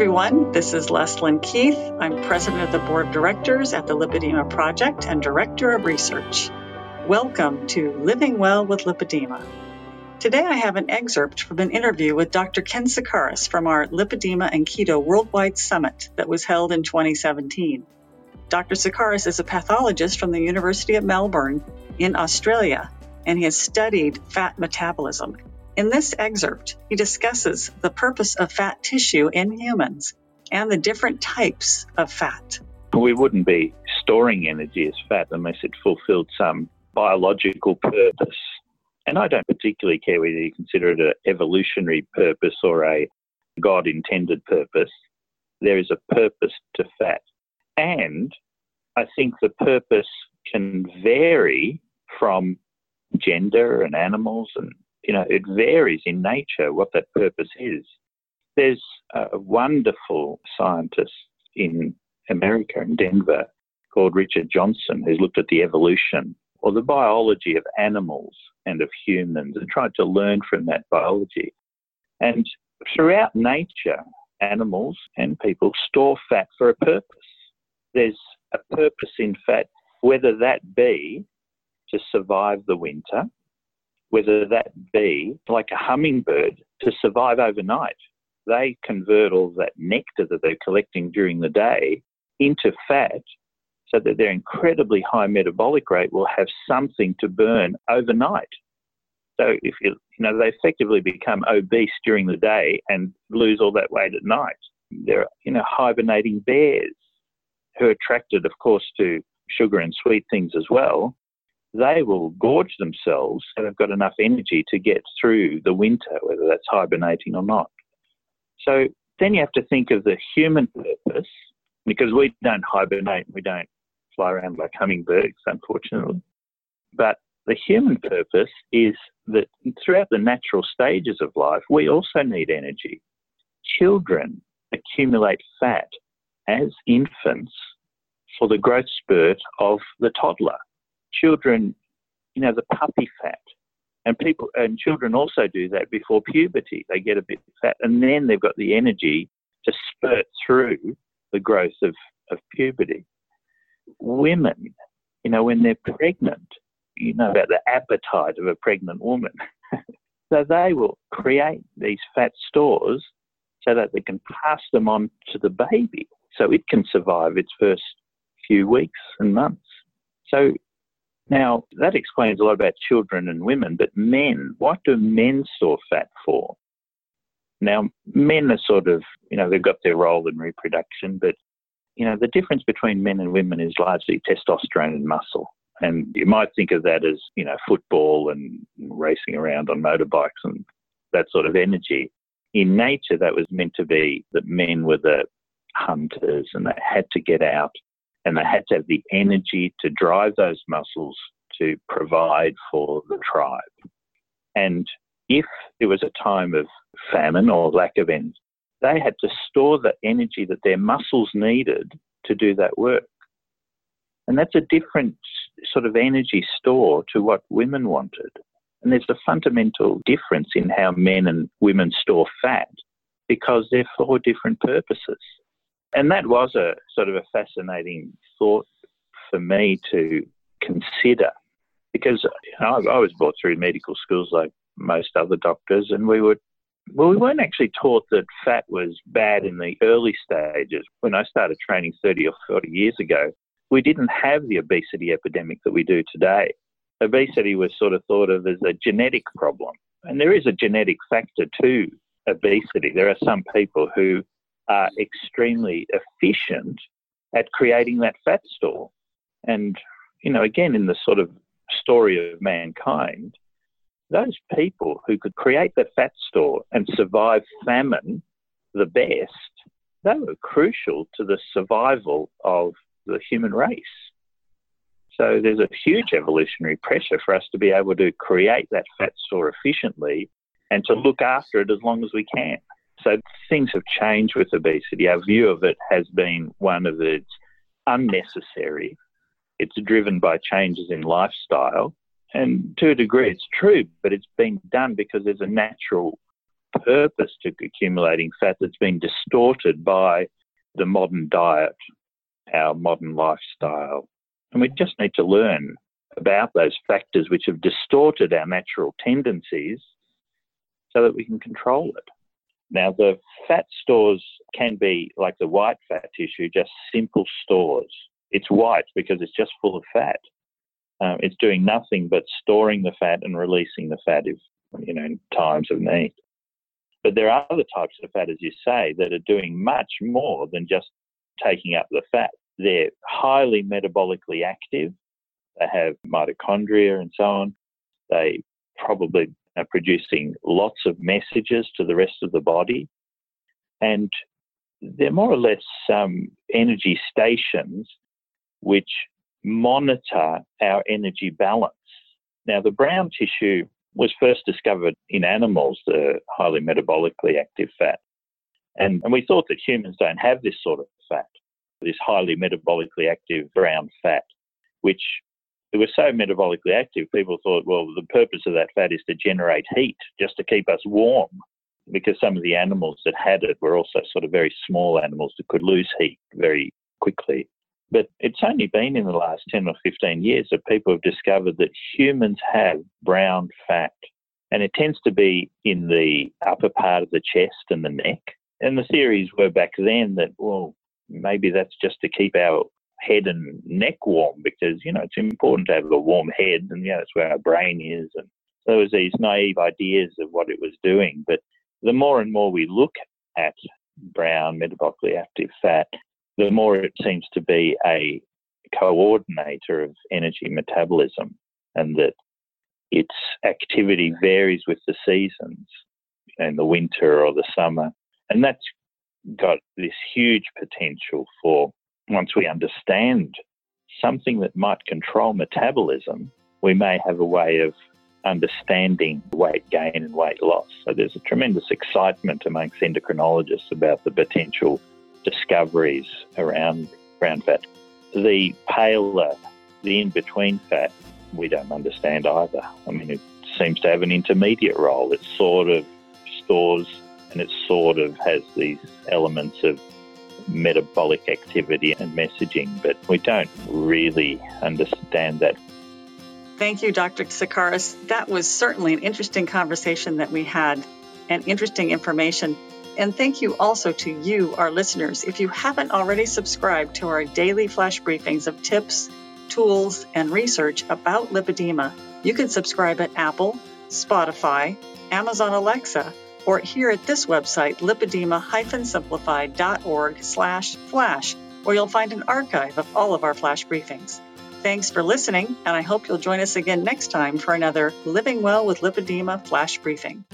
everyone. This is Leslyn Keith. I'm president of the board of directors at the Lipedema Project and director of research. Welcome to Living Well with Lipedema. Today I have an excerpt from an interview with Dr. Ken Sikaris from our Lipedema and Keto Worldwide Summit that was held in 2017. Dr. Sikaris is a pathologist from the University of Melbourne in Australia, and he has studied fat metabolism. In this excerpt, he discusses the purpose of fat tissue in humans and the different types of fat. We wouldn't be storing energy as fat unless it fulfilled some biological purpose. And I don't particularly care whether you consider it an evolutionary purpose or a God-intended purpose. There is a purpose to fat. And I think the purpose can vary from gender and animals, and it varies in nature what that purpose is. There's a wonderful scientist in America, in Denver, called Richard Johnson, who's looked at the evolution or the biology of animals and of humans and tried to learn from that biology. And throughout nature, animals and people store fat for a purpose. There's a purpose in fat, whether that be to survive the winter, whether that be like a hummingbird to survive overnight. They convert all that nectar that they're collecting during the day into fat so that their incredibly high metabolic rate will have something to burn overnight. So if they effectively become obese during the day and lose all that weight at night. They're hibernating bears who are attracted, of course, to sugar and sweet things as well. They will gorge themselves and have got enough energy to get through the winter, whether that's hibernating or not. So then you have to think of the human purpose, because we don't hibernate, we don't fly around like hummingbirds, unfortunately. But the human purpose is that throughout the natural stages of life, we also need energy. Children accumulate fat as infants for the growth spurt of the toddler. Children, the puppy fat, and children also do that before puberty. They get a bit fat, and then they've got the energy to spurt through the growth of puberty. Women, when they're pregnant, about the appetite of a pregnant woman. So they will create these fat stores so that they can pass them on to the baby so it can survive its first few weeks and months. So now, that explains a lot about children and women, but men, what do men store fat for? Now, men are they've got their role in reproduction, but, the difference between men and women is largely testosterone and muscle. And you might think of that as, football and racing around on motorbikes and that sort of energy. In nature, that was meant to be that men were the hunters and they had to get out. And they had to have the energy to drive those muscles to provide for the tribe. And if there was a time of famine or lack of energy, they had to store the energy that their muscles needed to do that work. And that's a different sort of energy store to what women wanted. And there's a fundamental difference in how men and women store fat because they're for different purposes. And that was a sort of a fascinating thought for me to consider because I was brought through medical schools like most other doctors, and we weren't actually taught that fat was bad in the early stages. When I started training 30 or 40 years ago, we didn't have the obesity epidemic that we do today. Obesity was sort of thought of as a genetic problem. And there is a genetic factor to obesity. There are some people who are extremely efficient at creating that fat store. And, again, in the sort of story of mankind, those people who could create that fat store and survive famine the best, they were crucial to the survival of the human race. So there's a huge evolutionary pressure for us to be able to create that fat store efficiently and to look after it as long as we can. So things have changed with obesity. Our view of it has been one of it's unnecessary. It's driven by changes in lifestyle. And to a degree, it's true, but it's been done because there's a natural purpose to accumulating fat that's been distorted by the modern diet, our modern lifestyle. And we just need to learn about those factors which have distorted our natural tendencies so that we can control it. Now, the fat stores can be, like the white fat tissue, just simple stores. It's white because it's just full of fat. It's doing nothing but storing the fat and releasing the fat if, you know, in times of need. But there are other types of fat, as you say, that are doing much more than just taking up the fat. They're highly metabolically active. They have mitochondria and so on. They probably are producing lots of messages to the rest of the body. And they're more or less energy stations which monitor our energy balance. Now, the brown tissue was first discovered in animals, the highly metabolically active fat. And we thought that humans don't have this sort of fat, this highly metabolically active brown fat, which it was so metabolically active, people thought, well, the purpose of that fat is to generate heat, just to keep us warm, because some of the animals that had it were also sort of very small animals that could lose heat very quickly. But it's only been in the last 10 or 15 years that people have discovered that humans have brown fat. And it tends to be in the upper part of the chest and the neck. And the theories were back then that, well, maybe that's just to keep our head and neck warm because, you know, it's important to have a warm head and, you know, that's where our brain is. And so there was these naive ideas of what it was doing. But the more and more we look at brown metabolically active fat, the more it seems to be a coordinator of energy metabolism and that its activity varies with the seasons, you know, in the winter or the summer. And that's got this huge potential for once we understand something that might control metabolism, we may have a way of understanding weight gain and weight loss. So there's a tremendous excitement amongst endocrinologists about the potential discoveries around brown fat. The paler, the in-between fat, we don't understand either. I mean, it seems to have an intermediate role. It sort of stores and it sort of has these elements of metabolic activity and messaging, but we don't really understand that. Thank you, Dr. Sikaris. That was certainly an interesting conversation that we had and interesting information. And thank you also to you, our listeners. If you haven't already subscribed to our daily flash briefings of tips, tools, and research about lipedema, you can subscribe at Apple, Spotify, Amazon Alexa, or here at this website, lipedema-simplified.org/flash, where you'll find an archive of all of our flash briefings. Thanks for listening, and I hope you'll join us again next time for another Living Well with Lipedema flash briefing.